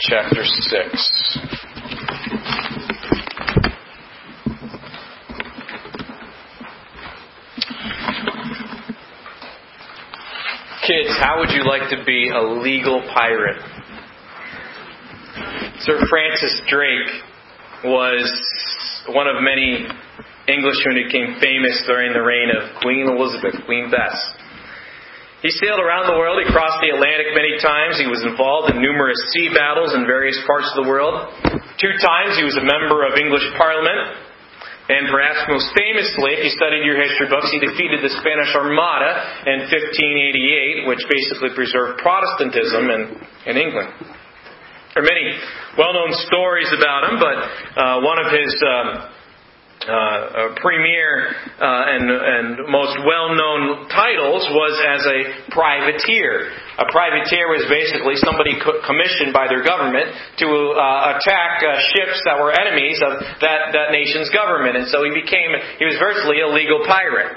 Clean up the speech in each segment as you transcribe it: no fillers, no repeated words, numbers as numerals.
chapter 6. Kids, how would you like to be a legal pirate? Sir Francis Drake was one of many Englishmen who became famous during the reign of Queen Elizabeth, Queen Bess. He sailed around the world. He crossed the Atlantic many times. He was involved in numerous sea battles in various parts of the world. 2 times he was a member of English Parliament. And perhaps most famously, if you studied your history books, he defeated the Spanish Armada in 1588, which basically preserved Protestantism in England. There are many well-known stories about him, but one of his premier and most well-known titles was as a privateer. A privateer was basically somebody commissioned by their government to attack ships that were enemies of that nation's government. And so he was virtually a legal pirate.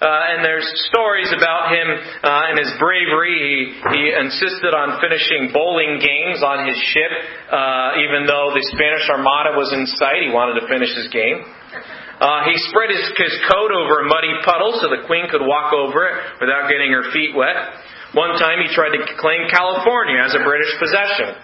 And there's stories about him and his bravery. He insisted on finishing bowling games on his ship, even though the Spanish Armada was in sight. He wanted to finish his game. He spread his coat over a muddy puddle so the Queen could walk over it without getting her feet wet. One time he tried to claim California as a British possession.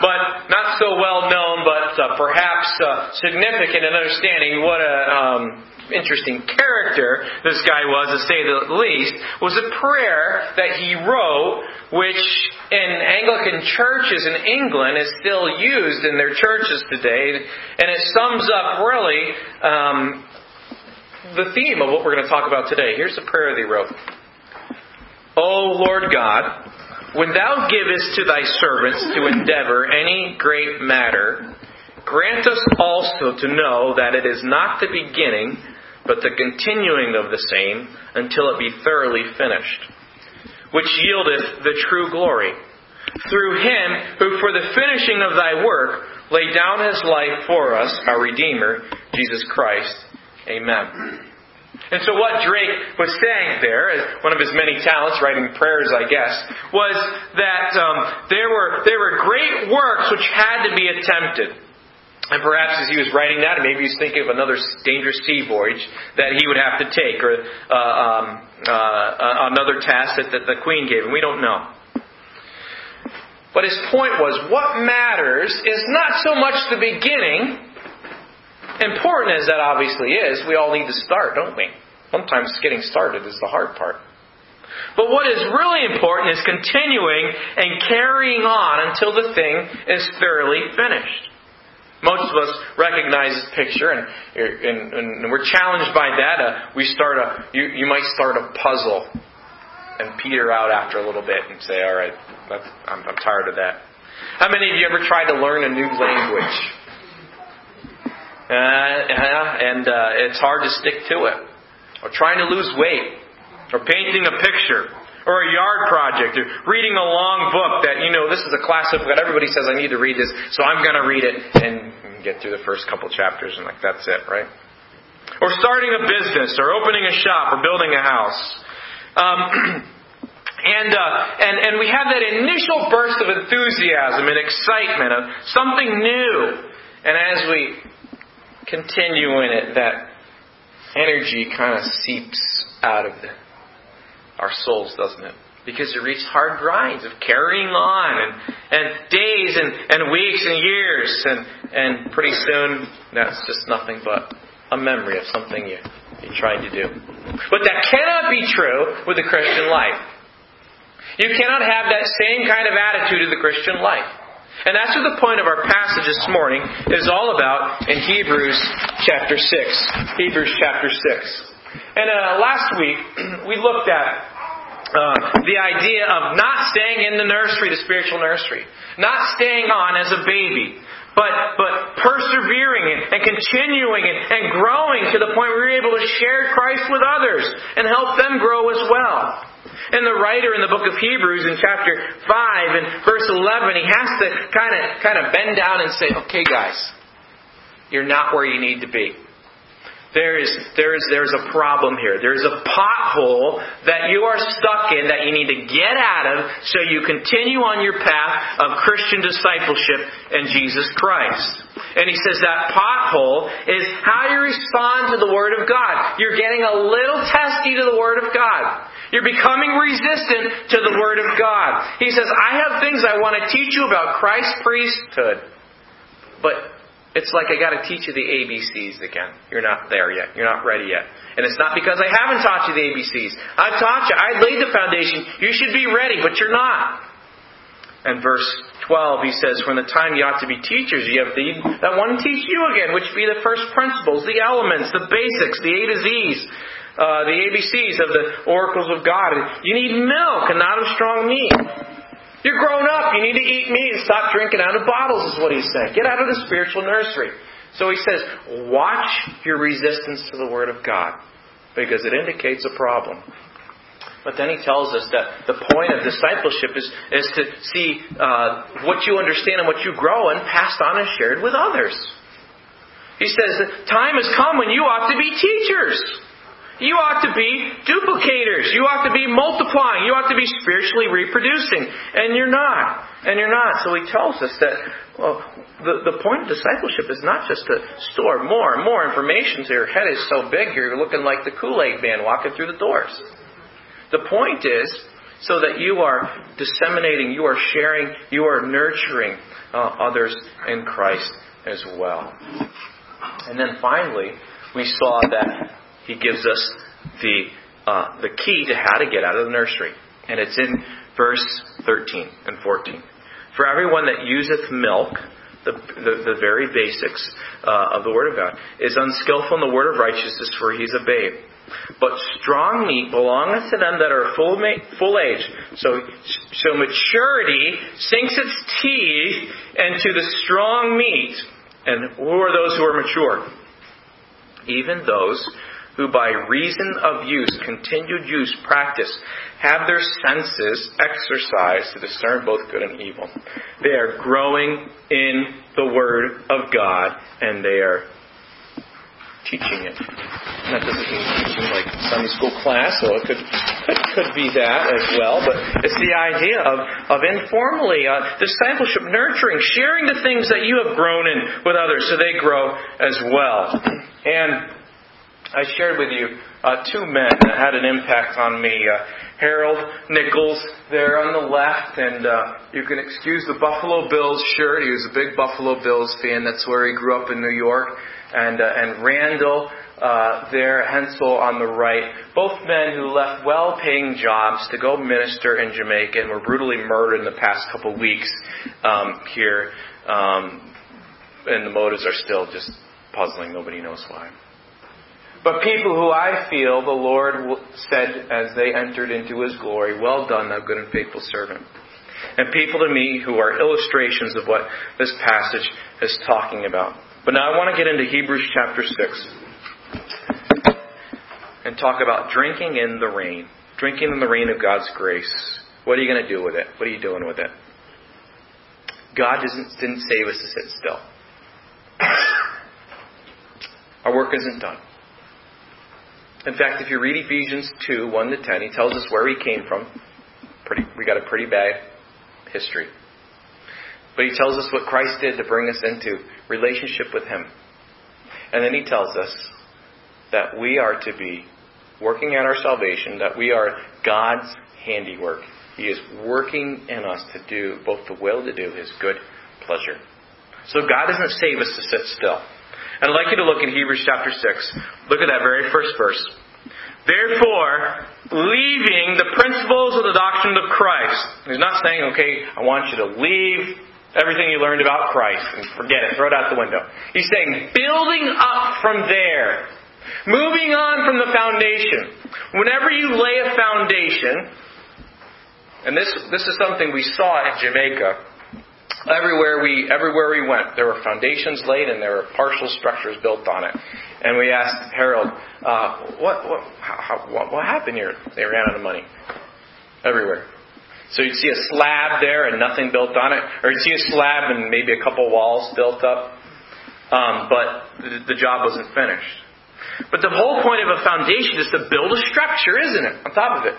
But not so well known, but perhaps significant in understanding what a interesting character this guy was, to say the least, was a prayer that he wrote, which in Anglican churches in England is still used in their churches today, and it sums up really the theme of what we're going to talk about today. Here's the prayer that he wrote. O Lord God, when thou givest to thy servants to endeavor any great matter, grant us also to know that it is not the beginning, but the continuing of the same, until it be thoroughly finished, which yieldeth the true glory. Through him who for the finishing of thy work laid down his life for us, our Redeemer, Jesus Christ. Amen. And so what Drake was saying there, as one of his many talents, writing prayers, I guess, was that there were great works which had to be attempted. And perhaps as he was writing that, maybe he was thinking of another dangerous sea voyage that he would have to take, or another task that the Queen gave him. We don't know. But his point was, what matters is not so much the beginning. Important as that obviously is, we all need to start, don't we? Sometimes getting started is the hard part. But what is really important is continuing and carrying on until the thing is thoroughly finished. Most of us recognize this picture, and we're challenged by that. You might start a puzzle and peter out after a little bit and say, all right, I'm tired of that. How many of you ever tried to learn a new language? It's hard to stick to it. Or trying to lose weight. Or painting a picture. Or a yard project, or reading a long book that, this is a classic that everybody says, I need to read this, so I'm going to read it and get through the first couple chapters and that's it, right? Or starting a business, or opening a shop, or building a house. And we have that initial burst of enthusiasm and excitement of something new. And as we continue in it, that energy kind of seeps out of our souls, doesn't it? Because you reach hard grinds of carrying on and days and weeks and years and pretty soon that's just nothing but a memory of something you tried to do. But that cannot be true with the Christian life. You cannot have that same kind of attitude of the Christian life. And that's what the point of our passage this morning is all about in Hebrews chapter 6. Hebrews chapter 6. And last week, we looked at the idea of not staying in the nursery, the spiritual nursery. Not staying on as a baby, but persevering and continuing and growing to the point where we're able to share Christ with others and help them grow as well. And the writer in the book of Hebrews in chapter 5 and verse 11, he has to kind of bend down and say, okay guys, you're not where you need to be. There's a problem here. There's a pothole that you are stuck in that you need to get out of so you continue on your path of Christian discipleship in Jesus Christ. And he says that pothole is how you respond to the Word of God. You're getting a little testy to the Word of God. You're becoming resistant to the Word of God. He says, I have things I want to teach you about Christ's priesthood. But it's like I got to teach you the ABCs again. You're not there yet. You're not ready yet. And it's not because I haven't taught you the ABCs. I've taught you. I laid the foundation. You should be ready, but you're not. And verse 12, he says, from the time you ought to be teachers, you have these that want to teach you again, which be the first principles, the elements, the basics, the A to Zs, the ABCs of the oracles of God. You need milk and not of strong meat. You're grown up. You need to eat meat and stop drinking out of bottles, is what he said. Get out of the spiritual nursery. So he says, watch your resistance to the Word of God, because it indicates a problem. But then he tells us that the point of discipleship is to see what you understand and what you grow and passed on and shared with others. He says, the time has come when you ought to be teachers. You ought to be duplicators. You ought to be multiplying. You ought to be spiritually reproducing. And you're not. And you're not. So he tells us that the point of discipleship is not just to store more and more information so your head is so big you're looking like the Kool-Aid man walking through the doors. The point is so that you are disseminating, you are sharing, you are nurturing others in Christ as well. And then finally, we saw that he gives us the key to how to get out of the nursery. And it's in verse 13 and 14. For everyone that useth milk, the very basics of the Word of God, is unskillful in the Word of righteousness, for he is a babe. But strong meat belongeth to them that are full age. So maturity sinks its teeth into the strong meat. And who are those who are mature? Even those who by reason of use, continued use, practice, have their senses exercised to discern both good and evil. They are growing in the Word of God, and they are teaching it. And that doesn't mean teaching like Sunday school class, so it could be that as well, but it's the idea of informally discipleship, nurturing, sharing the things that you have grown in with others so they grow as well. And I shared with you two men that had an impact on me. Harold Nichols there on the left, and you can excuse the Buffalo Bills shirt. He was a big Buffalo Bills fan. That's where he grew up in New York. And Randall there, Hensel on the right. Both men who left well-paying jobs to go minister in Jamaica and were brutally murdered in the past couple weeks here. And the motives are still just puzzling. Nobody knows why. But people who I feel the Lord said as they entered into His glory, well done, thou good and faithful servant. And people to me who are illustrations of what this passage is talking about. But now I want to get into Hebrews chapter 6 and talk about drinking in the rain. Drinking in the rain of God's grace. What are you going to do with it? What are you doing with it? God didn't save us to sit still. Our work isn't done. In fact, if you read Ephesians 2, 1 to 10, he tells us where he came from. We got a pretty bad history. But he tells us what Christ did to bring us into relationship with him. And then he tells us that we are to be working at our salvation, that we are God's handiwork. He is working in us to do both the will to do his good pleasure. So God doesn't save us to sit still. And I'd like you to look in Hebrews chapter 6. Look at that very first verse. Therefore, leaving the principles of the doctrine of Christ. He's not saying, okay, I want you to leave everything you learned about Christ and forget it, throw it out the window. He's saying, building up from there. Moving on from the foundation. Whenever you lay a foundation, and this is something we saw in Jamaica. Everywhere we went, there were foundations laid and there were partial structures built on it. And we asked Harold, what happened here? They ran out of money. Everywhere. So you'd see a slab there and nothing built on it. Or you'd see a slab and maybe a couple walls built up. But the job wasn't finished. But the whole point of a foundation is to build a structure, isn't it? On top of it.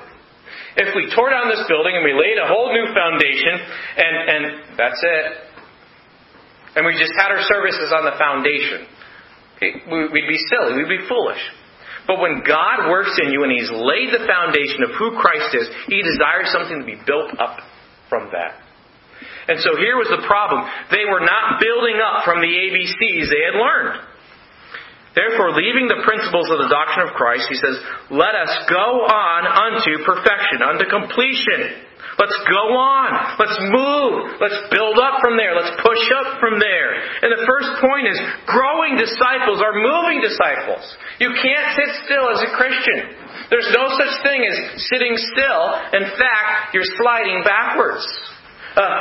If we tore down this building and we laid a whole new foundation and that's it. And we just had our services on the foundation. We'd be silly. We'd be foolish. But when God works in you and He's laid the foundation of who Christ is, He desires something to be built up from that. And so here was the problem. They were not building up from the ABCs they had learned. Therefore, leaving the principles of the doctrine of Christ, he says, let us go on unto perfection, unto completion. Let's go on. Let's move. Let's build up from there. Let's push up from there. And the first point is growing disciples are moving disciples. You can't sit still as a Christian. There's no such thing as sitting still. In fact, you're sliding backwards.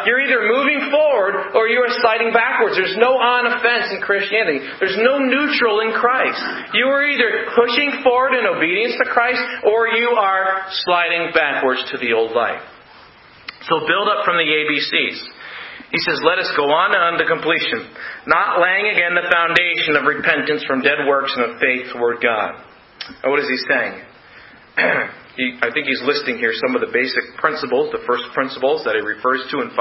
You're either moving forward or you are sliding backwards. There's no on offense in Christianity. There's no neutral in Christ. You are either pushing forward in obedience to Christ or you are sliding backwards to the old life. So build up from the ABCs. He says, let us go on unto completion, not laying again the foundation of repentance from dead works and of faith toward God. Now, what is he saying? I think he's listing here some of the basic principles, the first principles that he refers to in 5,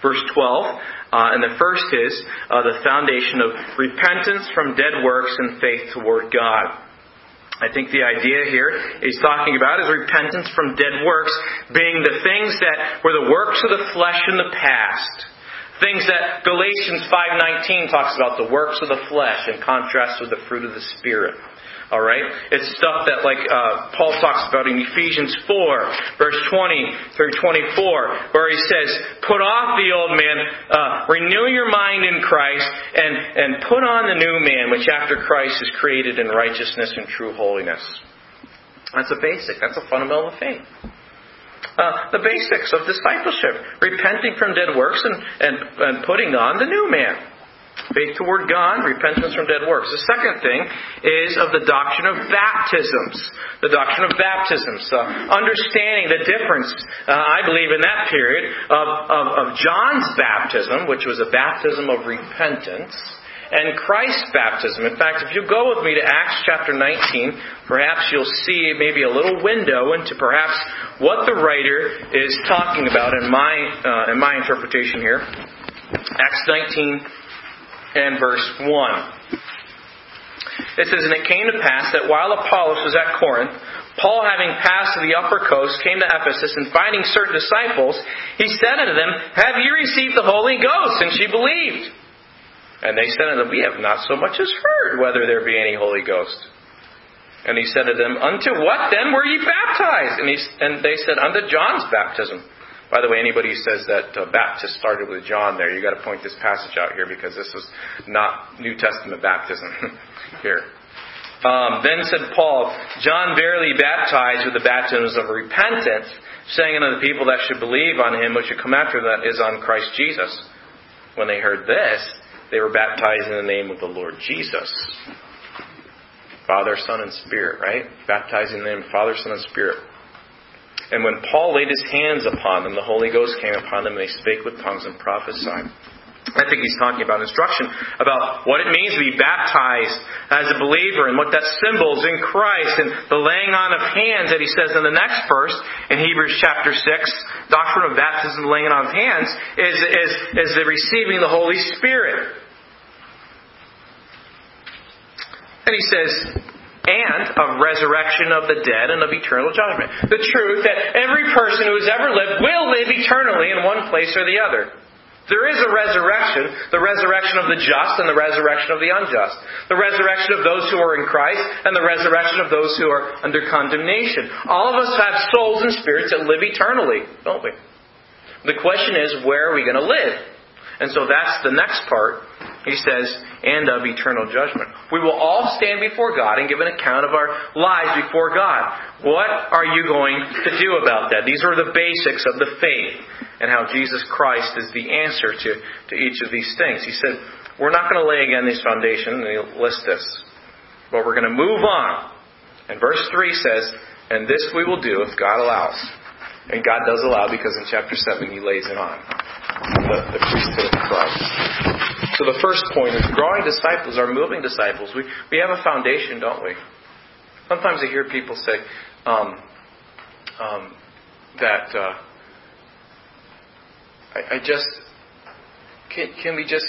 verse 12. And the first is the foundation of repentance from dead works and faith toward God. I think the idea here he's talking about is repentance from dead works being the things that were the works of the flesh in the past. Things that Galatians 5:19 talks about, the works of the flesh in contrast with the fruit of the Spirit. All right, it's stuff that Paul talks about in Ephesians 4, verse 20 through 24, where he says, put off the old man, renew your mind in Christ, and put on the new man, which after Christ is created in righteousness and true holiness. That's a basic. That's a fundamental of faith. The basics of discipleship, repenting from dead works and putting on the new man. Faith toward God, repentance from dead works. The second thing is of the doctrine of baptisms. The doctrine of baptisms. Understanding the difference, I believe, in that period of John's baptism, which was a baptism of repentance, and Christ's baptism. In fact, if you go with me to Acts chapter 19, perhaps you'll see maybe a little window into perhaps what the writer is talking about in my interpretation here. Acts 19. And verse 1. It says, and it came to pass that while Apollos was at Corinth, Paul, having passed to the upper coast, came to Ephesus, and finding certain disciples, he said unto them, have ye received the Holy Ghost? And she believed. And they said unto them, we have not so much as heard whether there be any Holy Ghost. And he said to them, unto what then were ye baptized? And they said, unto John's baptism. By the way, anybody who says that Baptist started with John there, you've got to point this passage out here because this is not New Testament baptism here. Then said Paul, John verily baptized with the baptisms of repentance, saying unto the people that should believe on him, which should come after that is on Christ Jesus. When they heard this, they were baptized in the name of the Lord Jesus. Father, Son, and Spirit, right? Baptized in the name of Father, Son, and Spirit. And when Paul laid his hands upon them, the Holy Ghost came upon them, and they spake with tongues and prophesied. I think he's talking about instruction, about what it means to be baptized as a believer and what that symbols in Christ and the laying on of hands that he says in the next verse in Hebrews chapter 6. Doctrine of baptism, the laying on of hands, is the receiving the Holy Spirit. And he says, and of resurrection of the dead and of eternal judgment. The truth that every person who has ever lived will live eternally in one place or the other. There is a resurrection, the resurrection of the just and the resurrection of the unjust. The resurrection of those who are in Christ and the resurrection of those who are under condemnation. All of us have souls and spirits that live eternally, don't we? The question is, where are we going to live? And so that's the next part. He says, and of eternal judgment. We will all stand before God and give an account of our lives before God. What are you going to do about that? These are the basics of the faith and how Jesus Christ is the answer to each of these things. He said, we're not going to lay again these foundations, and he lists this. But we're going to move on. And verse 3 says, and this we will do if God allows. And God does allow because in chapter 7 he lays it on. The priesthood of Christ. So the first point is growing disciples are moving disciples. We have a foundation, don't we? Sometimes I hear people say can we just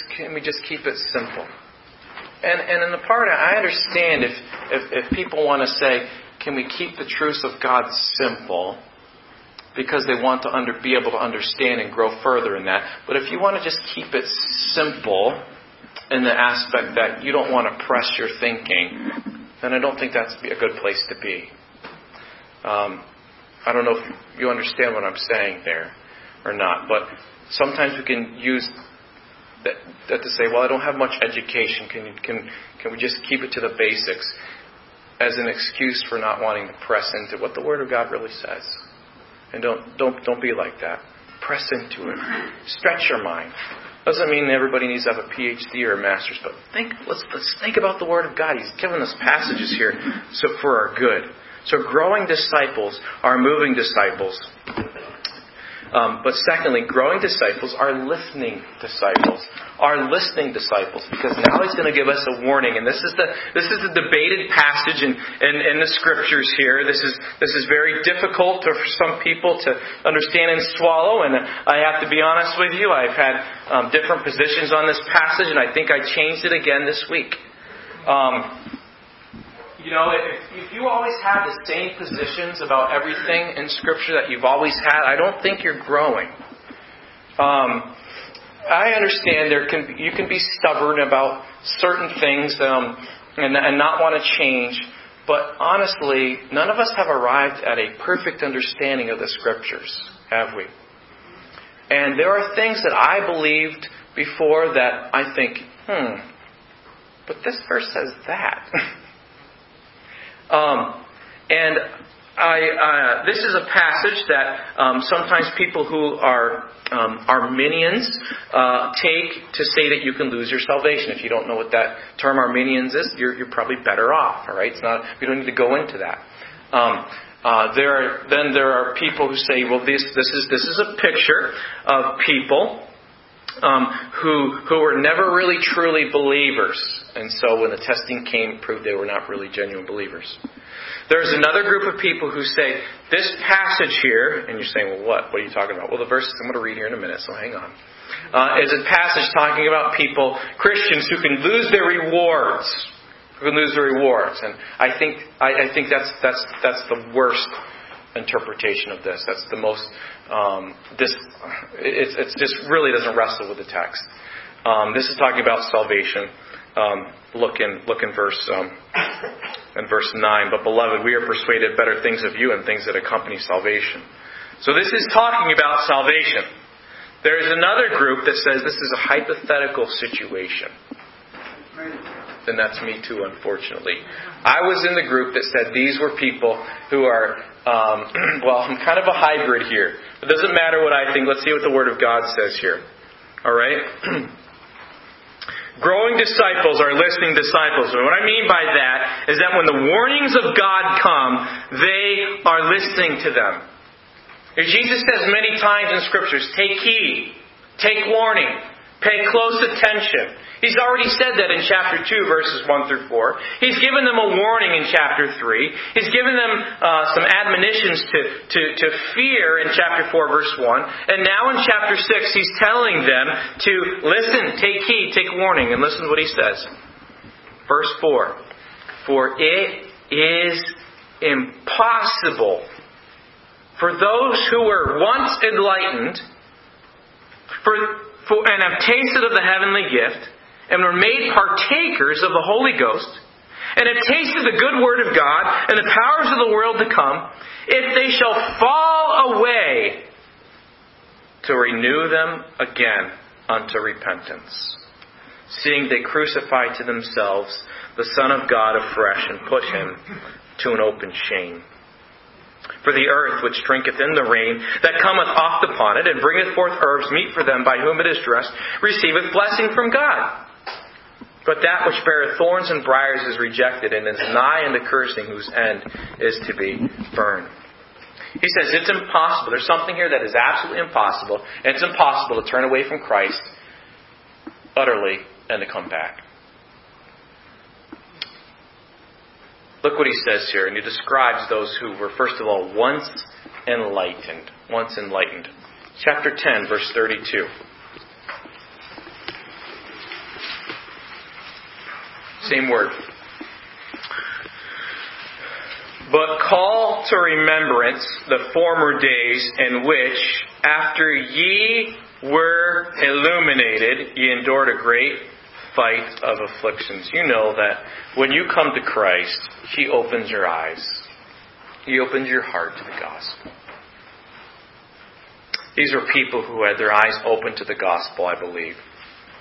keep it simple? And in the part I understand if people want to say, can we keep the truths of God simple? Because they want to be able to understand and grow further in that. But if you want to just keep it simple in the aspect that you don't want to press your thinking, then I don't think that's a good place to be. I don't know if you understand what I'm saying there or not, but sometimes we can use that to say, well, I don't have much education. Can we just keep it to the basics as an excuse for not wanting to press into what the Word of God really says? And don't be like that. Press into it. Stretch your mind. Doesn't mean everybody needs to have a PhD or a master's, but let's think about the Word of God. He's given us passages here so for our good. So growing disciples are moving disciples. But secondly, growing disciples are listening disciples. Are listening disciples, because now he's going to give us a warning, and this is the debated passage in the scriptures here. This is very difficult for some people to understand and swallow. And I have to be honest with you, I've had different positions on this passage, and I think I changed it again this week. You know, if you always have the same positions about everything in Scripture that you've always had, I don't think you're growing. I understand you can be stubborn about certain things and not want to change. But honestly, none of us have arrived at a perfect understanding of the Scriptures, have we? And there are things that I believed before that I think, but this verse says that. This is a passage that sometimes people who are Arminians take to say that you can lose your salvation. If you don't know what that term Arminians is, you're probably better off. All right, we don't need to go into that. There are people who say, well, this is a picture of people who were never really truly believers. And so when the testing came, it proved they were not really genuine believers. There's another group of people who say, this passage here, and you're saying, well, what? What are you talking about? Well, the verses I'm going to read here in a minute, so hang on, is a passage talking about people, Christians, who can lose their rewards. Who can lose their rewards. And I think that's the worst interpretation of this. That's the most It just really doesn't wrestle with the text. This is talking about salvation. Look in verse 9. But beloved, we are persuaded better things of you and things that accompany salvation. So this is talking about salvation. There is another group that says this is a hypothetical situation. And that's me too, unfortunately. I was in the group that said these were people who are, I'm kind of a hybrid here. It doesn't matter what I think. Let's see what the Word of God says here. All right? Growing disciples are listening disciples. And what I mean by that is that when the warnings of God come, they are listening to them. As Jesus says many times in Scriptures, take heed, take warning. Pay close attention. He's already said that in chapter 2, verses 1 through 4. He's given them a warning in chapter 3. He's given them some admonitions to fear in chapter 4, verse 1. And now in chapter 6, he's telling them to listen, take heed, take warning. And listen to what he says. Verse 4. For it is impossible for those who were once enlightened, and have tasted of the heavenly gift, and were made partakers of the Holy Ghost, and have tasted the good word of God, and the powers of the world to come, if they shall fall away, to renew them again unto repentance, seeing they crucify to themselves the Son of God afresh, and put Him to an open shame. For the earth which drinketh in the rain that cometh oft upon it, and bringeth forth herbs meet for them by whom it is dressed, receiveth blessing from God. But that which beareth thorns and briars is rejected, and is nigh unto cursing, whose end is to be burned. He says it's impossible. There's something here that is absolutely impossible, and it's impossible to turn away from Christ utterly and to come back. Look what he says here, and he describes those who were, first of all, once enlightened. Once enlightened. Chapter 10, verse 32. Same word. But call to remembrance the former days in which, after ye were illuminated, ye endured a great fight of afflictions. You know that when you come to Christ, He opens your eyes. He opens your heart to the gospel. These were people who had their eyes open to the gospel, I believe,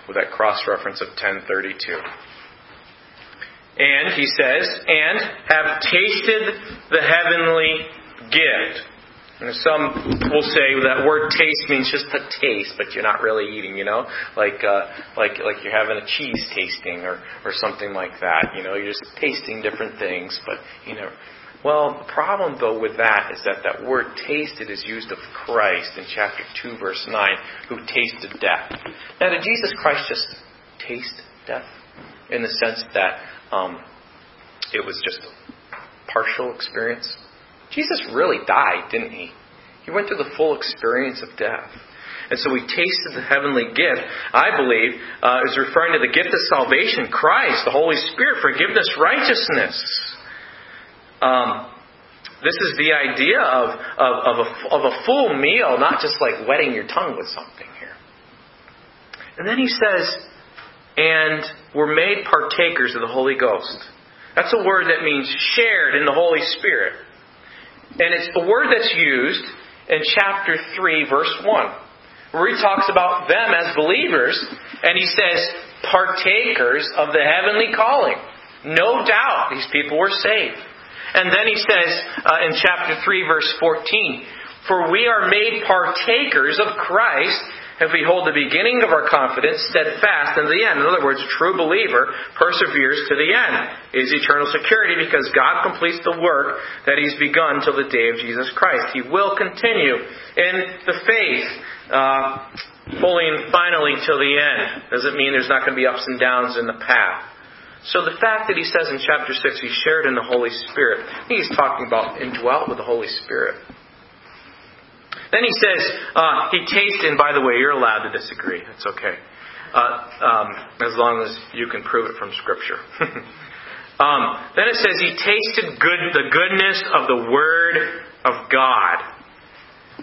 with that cross-reference of 10:32. And, he says, and have tasted the heavenly gift. And some will say that word taste means just a taste, but you're not really eating, you know? Like you're having a cheese tasting or something like that. You know, you're just tasting different things, but, you know. Well, the problem, though, with that is that that word tasted is used of Christ in chapter 2, verse 9, who tasted death. Now, did Jesus Christ just taste death? In the sense that it was just a partial experience. Jesus really died, didn't he? He went through the full experience of death. And so we tasted the heavenly gift, I believe, is referring to the gift of salvation, Christ, the Holy Spirit, forgiveness, righteousness. This is the idea of a full meal, not just like wetting your tongue with something here. And then he says, and were made partakers of the Holy Ghost. That's a word that means shared in the Holy Spirit. And it's a word that's used in chapter 3, verse 1, where he talks about them as believers, and he says, partakers of the heavenly calling. No doubt these people were saved. And then he says in chapter 3, verse 14, for we are made partakers of Christ, if we hold the beginning of our confidence steadfast unto the end. In other words, a true believer perseveres to the end. It is eternal security because God completes the work that He's begun till the day of Jesus Christ. He will continue in the faith fully and finally till the end. Doesn't mean there's not going to be ups and downs in the path. So the fact that he says in chapter 6 he shared in the Holy Spirit, he's talking about indwelt with the Holy Spirit. Then he says, he tasted, and by the way, you're allowed to disagree. It's okay. As long as you can prove it from Scripture. Then it says, he tasted the goodness of the Word of God.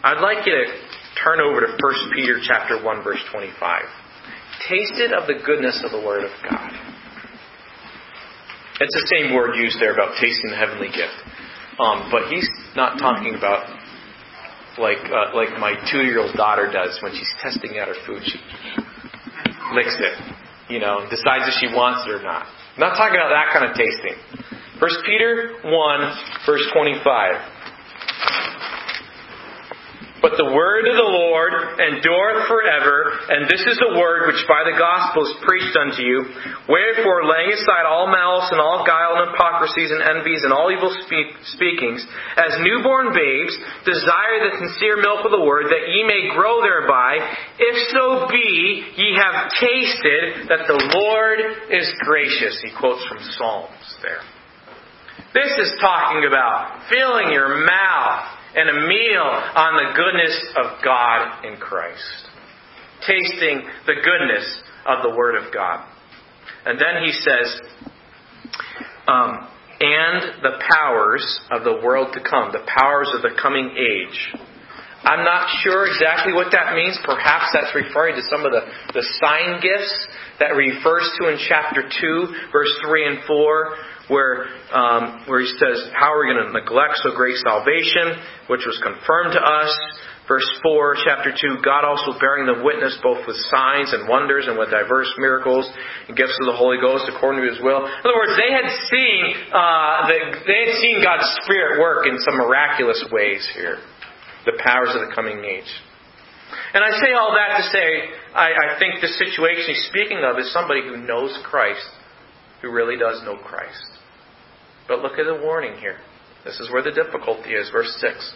I'd like you to turn over to 1 Peter chapter 1, verse 25. Tasted of the goodness of the Word of God. It's the same word used there about tasting the heavenly gift. But he's not talking about like my 2-year-old daughter does when she's testing out her food. She licks it, you know, decides if she wants it or not. I'm not talking about that kind of tasting. 1 Peter 1, verse 25. But the word of the Lord endureth forever, and this is the word which by the gospel is preached unto you. Wherefore, laying aside all malice and all guile and hypocrisies and envies and all evil speakings, as newborn babes, desire the sincere milk of the word, that ye may grow thereby, if so be ye have tasted that the Lord is gracious. He quotes from Psalms there. This is talking about filling your mouth and a meal on the goodness of God in Christ. Tasting the goodness of the Word of God. And then he says, and the powers of the world to come. The powers of the coming age. I'm not sure exactly what that means. Perhaps that's referring to some of the sign gifts that refers to in chapter 2, verse 3 and 4, where he says, how are we going to neglect so great salvation, which was confirmed to us? Verse 4, chapter 2, God also bearing the witness both with signs and wonders and with diverse miracles and gifts of the Holy Ghost according to His will. In other words, they had seen God's Spirit work in some miraculous ways here. The powers of the coming age. And I say all that to say, I think the situation he's speaking of is somebody who knows Christ, who really does know Christ. But look at the warning here. This is where the difficulty is. Verse 6.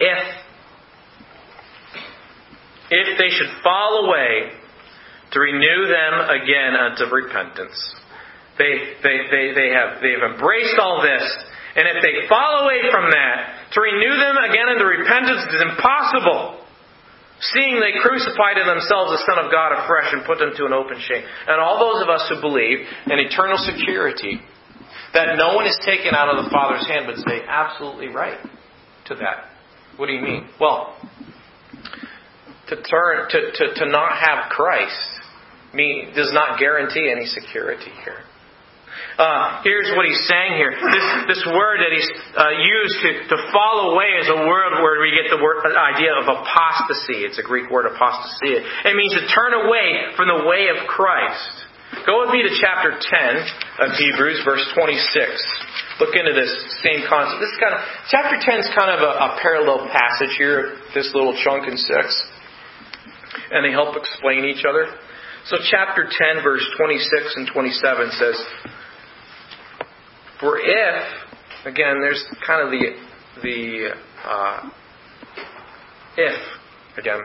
If they should fall away, to to renew them again unto repentance. They have embraced all this, and if they fall away from that, to renew them again unto repentance is impossible. Seeing they crucified in themselves the Son of God afresh and put him to an open shame. And all those of us who believe in eternal security, that no one is taken out of the Father's hand, but say, absolutely right to that. What do you mean? Well, to not have Christ does not guarantee any security here. Here's what he's saying here. This word that he's used to fall away is a word where we get the word, idea of apostasy. It's a Greek word, apostasia. It means to turn away from the way of Christ. Go with me to chapter 10 of Hebrews, verse 26. Look into this same concept. This is kind of, chapter 10 is kind of a parallel passage here, this little chunk in 6. And they help explain each other. So chapter 10, verse 26 and 27 says, for if, again, there's kind of if, again,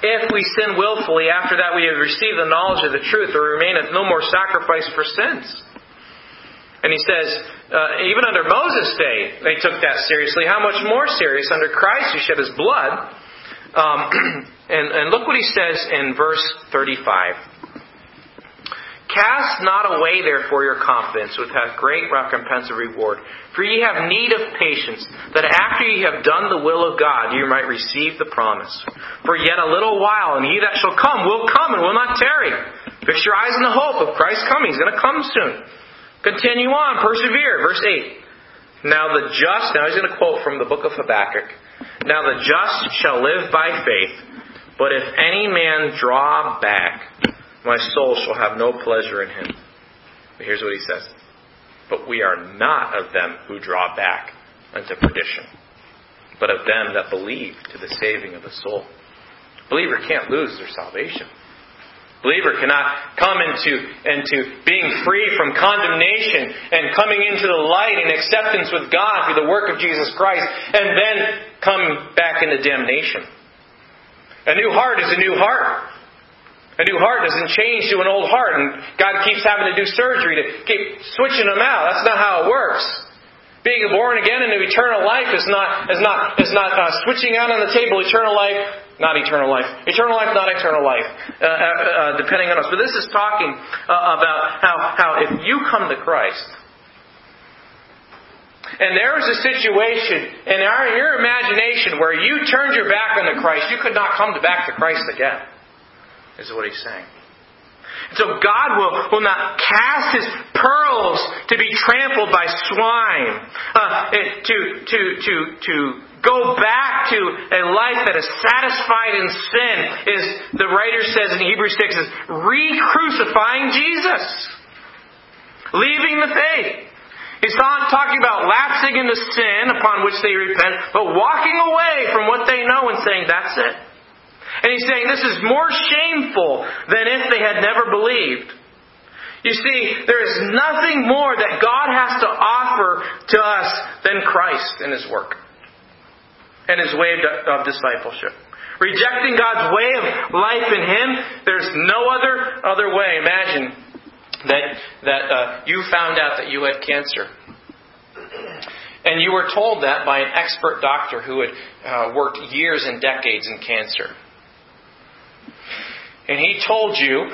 if we sin willfully after that we have received the knowledge of the truth, there remaineth no more sacrifice for sins. And he says, even under Moses' day, they took that seriously. How much more serious under Christ who shed his blood? And look what he says in verse 35. Cast not away therefore your confidence, which hath great recompense of reward. For ye have need of patience, that after ye have done the will of God, ye might receive the promise. For yet a little while, and he that shall come will come and will not tarry. Fix your eyes on the hope of Christ's coming. He's going to come soon. Continue on, persevere. Verse 8. Now he's going to quote from the book of Habakkuk. Now the just shall live by faith, but if any man draw back, my soul shall have no pleasure in him. But here's what he says. But we are not of them who draw back unto perdition, but of them that believe to the saving of the soul. The believer can't lose their salvation. The believer cannot come into being free from condemnation and coming into the light and acceptance with God through the work of Jesus Christ and then come back into damnation. A new heart is a new heart. A new heart doesn't change to an old heart, and God keeps having to do surgery to keep switching them out. That's not how it works. Being born again into eternal life is not switching out on the table. Eternal life, not eternal life. Depending on us. But this is talking about how if you come to Christ, and there is a situation in your imagination where you turned your back on Christ, you could not come back to Christ again. Is what he's saying. So God will not cast his pearls to be trampled by swine. To go back to a life that is satisfied in sin is, the writer says in Hebrews 6, is re-crucifying Jesus. Leaving the faith. He's not talking about lapsing into sin upon which they repent, but walking away from what they know and saying, that's it. And he's saying this is more shameful than if they had never believed. You see, there is nothing more that God has to offer to us than Christ and His work and His way of discipleship. Rejecting God's way of life in Him, there's no other way. Imagine that you found out that you had cancer. And you were told that by an expert doctor who had worked years and decades in cancer. And he told you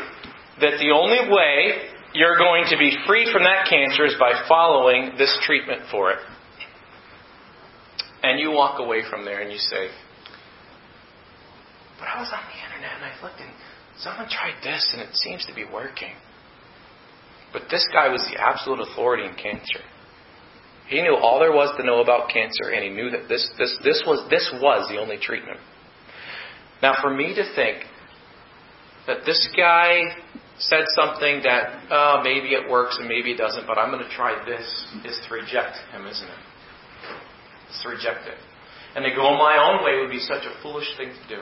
that the only way you're going to be free from that cancer is by following this treatment for it. And you walk away from there and you say, but I was on the internet and I looked and someone tried this and it seems to be working. But this guy was the absolute authority in cancer. He knew all there was to know about cancer and he knew that this was the only treatment. Now for me to think that this guy said something that, maybe it works and maybe it doesn't, but I'm going to try this, is to reject him, isn't it? It's to reject it. And to go my own way would be such a foolish thing to do.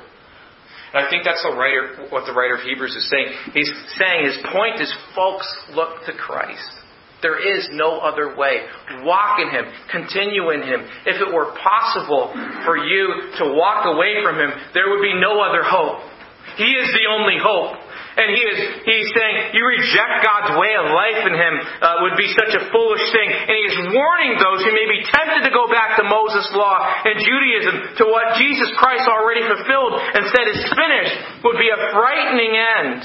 And I think that's what the writer of Hebrews is saying. He's saying his point is, folks, look to Christ. There is no other way. Walk in Him. Continue in Him. If it were possible for you to walk away from Him, there would be no other hope. He is the only hope. And he's saying, you reject God's way of life in Him would be such a foolish thing. And he is warning those who may be tempted to go back to Moses' law and Judaism, to what Jesus Christ already fulfilled and said is finished, would be a frightening end.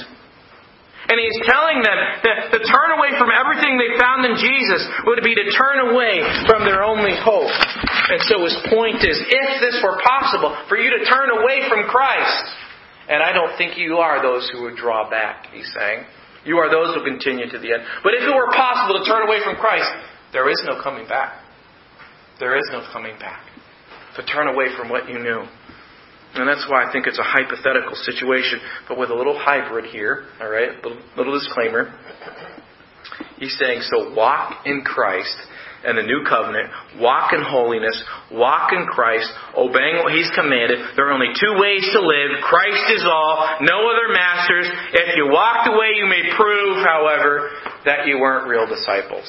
And he's telling them that to turn away from everything they found in Jesus would be to turn away from their only hope. And so his point is, if this were possible, for you to turn away from Christ, and I don't think you are those who would draw back, he's saying. You are those who continue to the end. But if it were possible to turn away from Christ, there is no coming back. There is no coming back. To turn away from what you knew. And that's why I think it's a hypothetical situation, but with a little hybrid here, all right, a little disclaimer. He's saying, so walk in Christ and the new covenant, walk in holiness, walk in Christ, obeying what He's commanded. There are only two ways to live. Christ is all, no other masters. If you walked away, you may prove, however, that you weren't real disciples.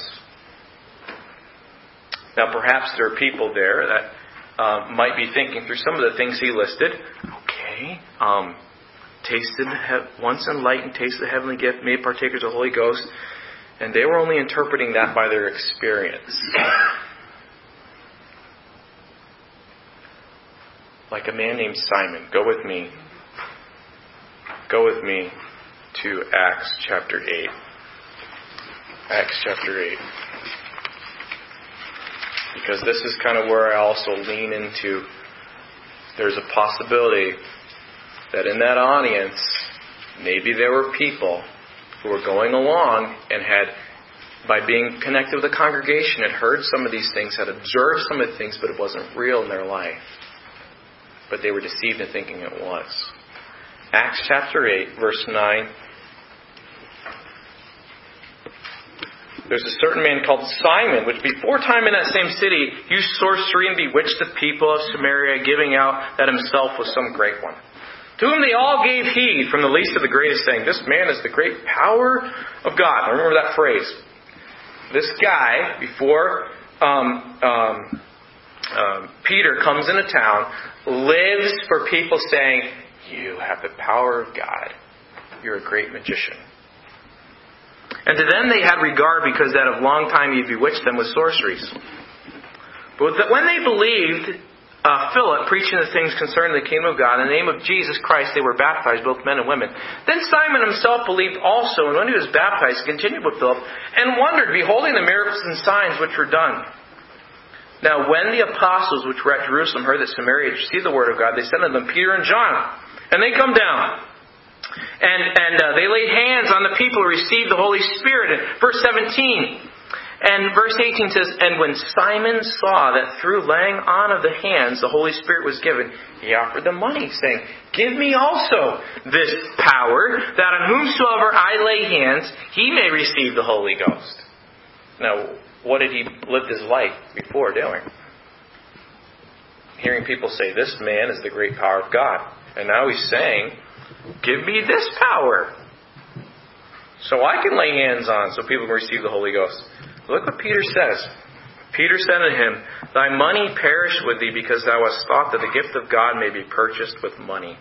Now, perhaps there are people there that might be thinking through some of the things he listed. Okay, once enlightened, tasted the heavenly gift, made partakers of the Holy Ghost, and they were only interpreting that by their experience. Like a man named Simon. Go with me to Acts chapter 8. Acts chapter 8. Because this is kind of where I also lean into, there's a possibility that in that audience, maybe there were people who were going along and had, by being connected with the congregation, had heard some of these things, had observed some of the things, but it wasn't real in their life. But they were deceived in thinking it was. Acts chapter 8, verse 9. There's a certain man called Simon, which before time in that same city used sorcery and bewitched the people of Samaria, giving out that himself was some great one. To whom they all gave heed, from the least to the greatest, saying, this man is the great power of God. I remember that phrase. This guy, before Peter comes into town, lives for people saying, you have the power of God. You're a great magician. And to them they had regard because that of long time he bewitched them with sorceries. But when they believed Philip preaching the things concerning the kingdom of God, in the name of Jesus Christ they were baptized, both men and women. Then Simon himself believed also, and when he was baptized, continued with Philip, and wondered, beholding the miracles and signs which were done. Now when the apostles which were at Jerusalem heard that Samaria had received the word of God, they sent unto them Peter and John, and they come down. And they laid hands on the people who received the Holy Spirit. Verse 17. And verse 18 says, and when Simon saw that through laying on of the hands the Holy Spirit was given, he offered them money, saying, give me also this power, that on whomsoever I lay hands, he may receive the Holy Ghost. Now, what did he live his life before doing? Hearing people say, this man is the great power of God. And now he's saying, give me this power so I can lay hands on so people can receive the Holy Ghost. Look what Peter says. Peter said to him, thy money perish with thee because thou hast thought that the gift of God may be purchased with money.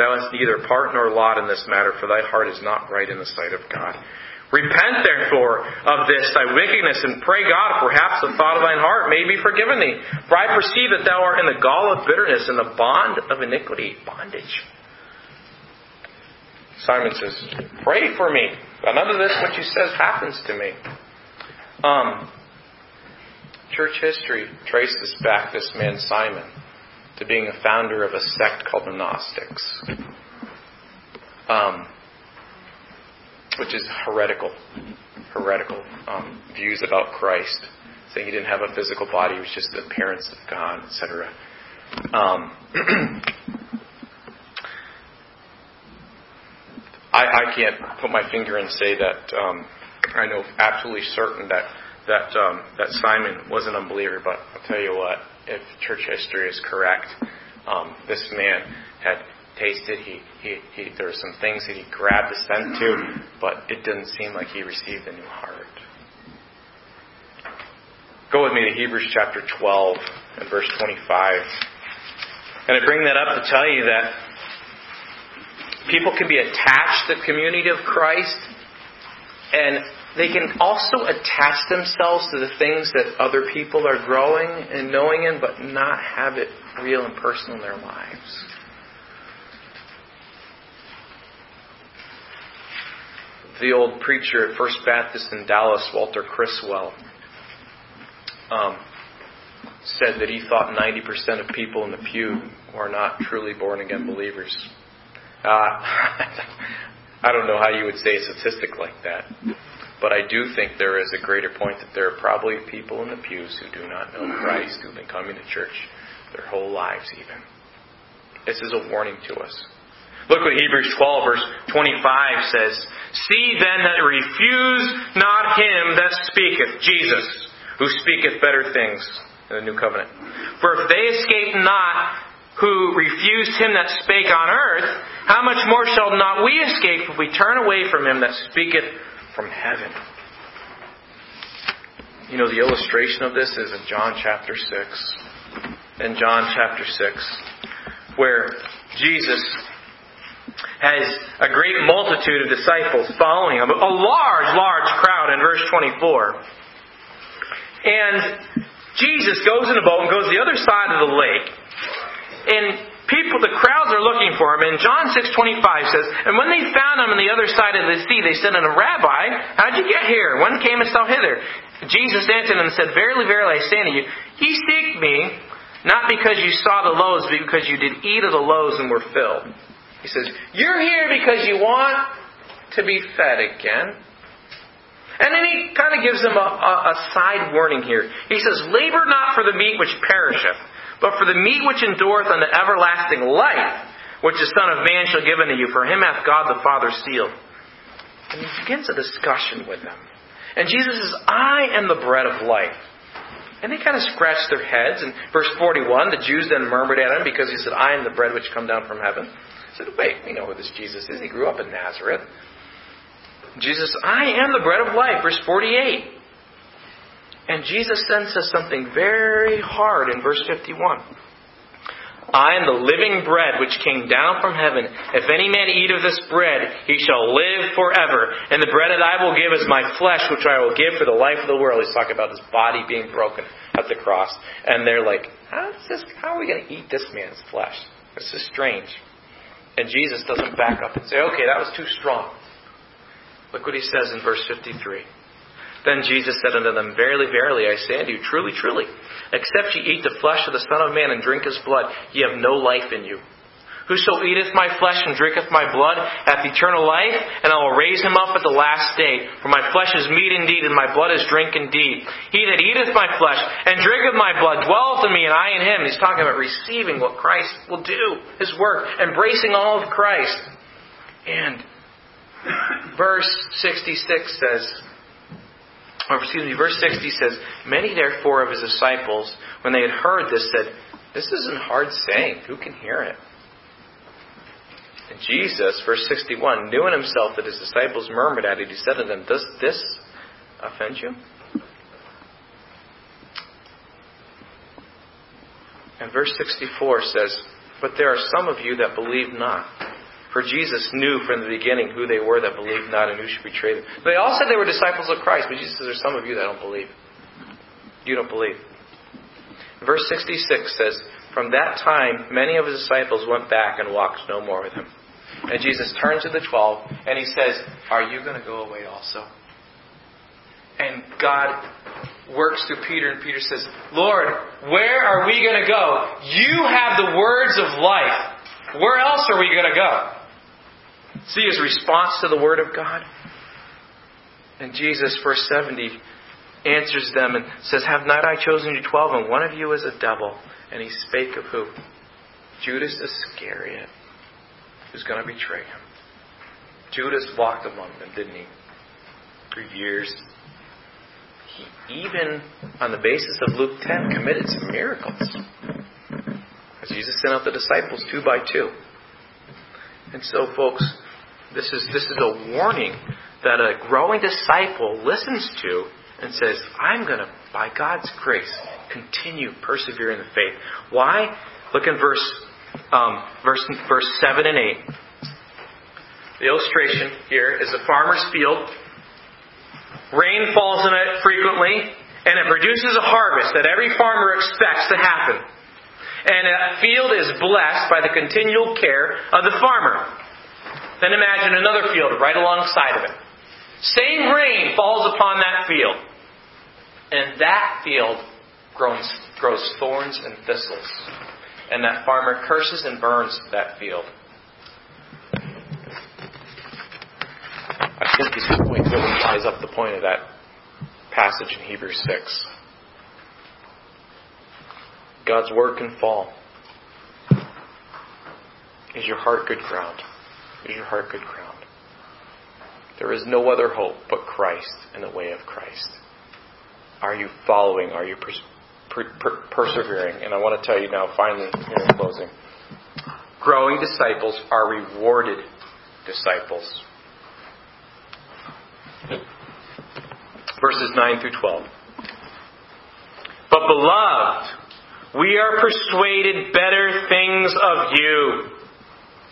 Thou hast neither part nor lot in this matter, for thy heart is not right in the sight of God. Repent therefore of this thy wickedness, and pray God, perhaps the thought of thine heart may be forgiven thee. For I perceive that thou art in the gall of bitterness and the bond of iniquity, bondage. Simon says, pray for me. But none of this, what you says, happens to me. Church history traces back this man Simon to being a founder of a sect called the Gnostics, which is heretical views about Christ, saying he didn't have a physical body, he was just the appearance of God, etc. I can't put my finger and say that I know absolutely certain that Simon was an unbeliever. But I'll tell you what, if church history is correct, this man had tasted. He there were some things that he grabbed assent to, but it didn't seem like he received a new heart. Go with me to Hebrews chapter 12 and verse 25, and I bring that up to tell you that People can be attached to the community of Christ, and they can also attach themselves to the things that other people are growing and knowing in, but not have it real and personal in their lives. The old preacher at First Baptist in Dallas, Walter Criswell, said that he thought 90% of people in the pew are not truly born-again believers. I don't know how you would say a statistic like that, but I do think there is a greater point that there are probably people in the pews who do not know Christ, who have been coming to church their whole lives even. This is a warning to us. Look what Hebrews 12, verse 25 says. See then that refuse not him that speaketh, Jesus, who speaketh better things in the new covenant. For if they escape not who refused him that spake on earth, how much more shall not we escape if we turn away from him that speaketh from heaven? You know, the illustration of this is in John chapter 6. In John chapter 6, where Jesus has a great multitude of disciples following him. A large crowd in verse 24. And Jesus goes in a boat and goes to the other side of the lake. And people, the crowds are looking for him. And John 6:25 says, and when they found him on the other side of the sea, they said unto him, Rabbi, how'd you get here? When camest thou hither? Jesus answered them and said, Verily, verily, I say unto you, ye seek me, not because you saw the loaves, but because you did eat of the loaves and were filled. He says, you're here because you want to be fed again. And then he kind of gives them a side warning here. He says, labor not for the meat which perisheth, but for the meat which endureth unto everlasting life, which the Son of Man shall give unto you, for him hath God the Father sealed. And he begins a discussion with them. And Jesus says, I am the bread of life. And they kind of scratched their heads. And verse 41, the Jews then murmured at him because he said, I am the bread which come down from heaven. I said, wait, we know who this Jesus is. He grew up in Nazareth. Jesus, I am the bread of life, verse 48. And Jesus then says something very hard in verse 51. I am the living bread which came down from heaven. If any man eat of this bread, he shall live forever. And the bread that I will give is my flesh, which I will give for the life of the world. He's talking about his body being broken at the cross. And they're like, how are we going to eat this man's flesh? This is strange. And Jesus doesn't back up and say, okay, that was too strong. Look what he says in verse 53. Then Jesus said unto them, Verily, verily, I say unto you, truly, truly, except ye eat the flesh of the Son of Man and drink his blood, ye have no life in you. Whoso eateth my flesh and drinketh my blood hath eternal life, and I will raise him up at the last day. For my flesh is meat indeed, and my blood is drink indeed. He that eateth my flesh and drinketh my blood dwelleth in me, and I in him. He's talking about receiving what Christ will do, his work, embracing all of Christ. And verse 66 says, verse 60 says, many therefore of his disciples, when they had heard this, said, This isn't hard saying, who can hear it? And Jesus, verse 61, knew in himself that his disciples murmured at it. He said to them, Does this offend you? And verse 64 says, But there are some of you that believe not. For Jesus knew from the beginning who they were that believed not and who should betray them. They all said they were disciples of Christ, but Jesus says, There are some of you that don't believe. You don't believe. Verse 66 says, From that time, many of his disciples went back and walked no more with him. And Jesus turns to the 12 and he says, Are you going to go away also? And God works through Peter, and Peter says, Lord, where are we going to go? You have the words of life. Where else are we going to go? See his response to the word of God. And Jesus, verse 70, answers them and says, Have not I chosen you 12, and one of you is a devil? And he spake of who? Judas Iscariot, who's going to betray him. Judas walked among them, didn't he? For years. He even, on the basis of Luke 10, committed some miracles. As Jesus sent out the disciples 2 by 2. And so, folks, this is a warning that a growing disciple listens to and says, I'm going to, by God's grace, continue persevering in the faith. Why? Look in verse 7 and 8. The illustration here is a farmer's field. Rain falls on it frequently, and it produces a harvest that every farmer expects to happen. And a field is blessed by the continual care of the farmer. Then imagine another field right alongside of it. Same rain falls upon that field. And that field grows thorns and thistles. And that farmer curses and burns that field. I think this point really ties up the point of that passage in Hebrews 6. God's Word can fall. Is your heart good ground? Is your heart good ground? There is no other hope but Christ and the way of Christ. Are you following? Are you persevering? And I want to tell you now, finally, here in closing, growing disciples are rewarded disciples. Verses 9 through 12. But beloved, we are persuaded better things of you,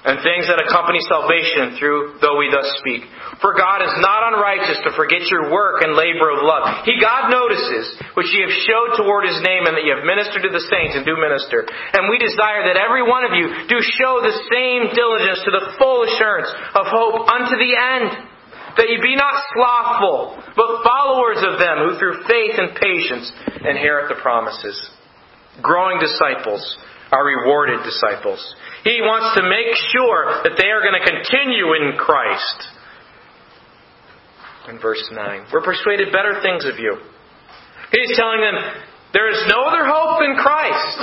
and things that accompany salvation through, though we thus speak. For God is not unrighteous to forget your work and labor of love. He, God, notices, which ye have showed toward His name, and that ye have ministered to the saints and do minister. And we desire that every one of you do show the same diligence to the full assurance of hope unto the end, that ye be not slothful, but followers of them who through faith and patience inherit the promises. Growing disciples are rewarded disciples. He wants to make sure that they are going to continue in Christ. In verse 9, we're persuaded better things of you. He's telling them, there is no other hope than Christ.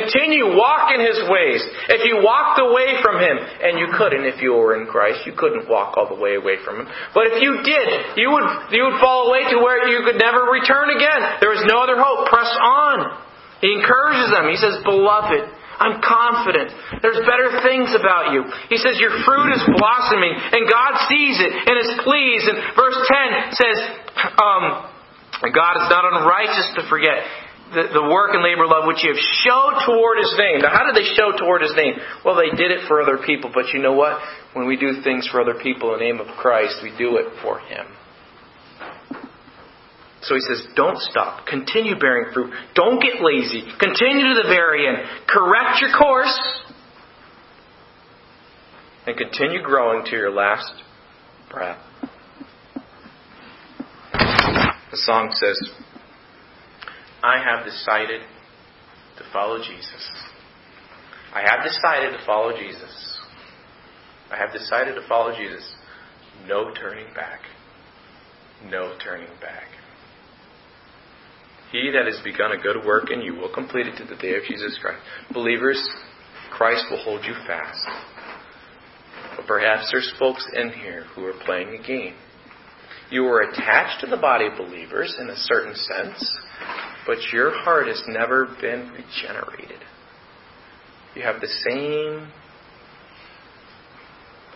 Continue, walk in His ways. If you walked away from Him, and you couldn't if you were in Christ, you couldn't walk all the way away from Him. But if you did, you would fall away to where you could never return again. There is no other hope. Press on. He encourages them. He says, beloved, I'm confident. There's better things about you. He says, your fruit is blossoming, and God sees it and is pleased. And verse 10 says, God is not unrighteous to forget the work and labor of love which you have showed toward His name. Now, how did they show toward His name? Well, they did it for other people. But you know what? When we do things for other people in the name of Christ, we do it for Him. So he says, don't stop. Continue bearing fruit. Don't get lazy. Continue to the very end. Correct your course. And continue growing to your last breath. The song says, I have decided to follow Jesus. I have decided to follow Jesus. I have decided to follow Jesus. No turning back. No turning back. He that has begun a good work in you will complete it to the day of Jesus Christ. Believers, Christ will hold you fast. But perhaps there's folks in here who are playing a game. You are attached to the body of believers in a certain sense, but your heart has never been regenerated. You have the same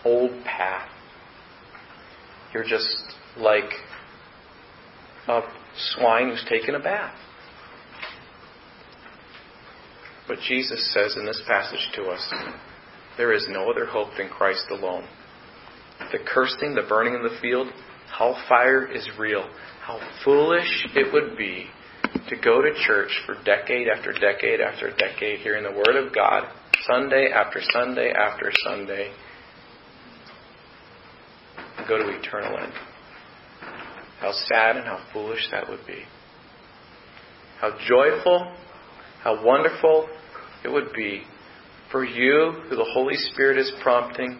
old path. You're just like a swine who's taken a bath. But Jesus says in this passage to us, there is no other hope than Christ alone. The cursing, the burning in the field, hellfire is real. How foolish it would be to go to church for decade after decade after decade, hearing the Word of God Sunday after Sunday after Sunday, and go to eternal end. How sad and how foolish that would be. How joyful, how wonderful it would be for you, who the Holy Spirit is prompting,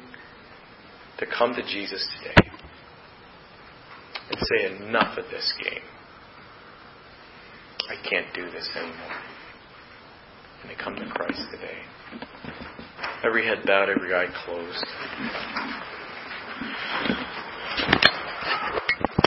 to come to Jesus today and say, enough of this game. I can't do this anymore. And to come to Christ today. Every head bowed, every eye closed.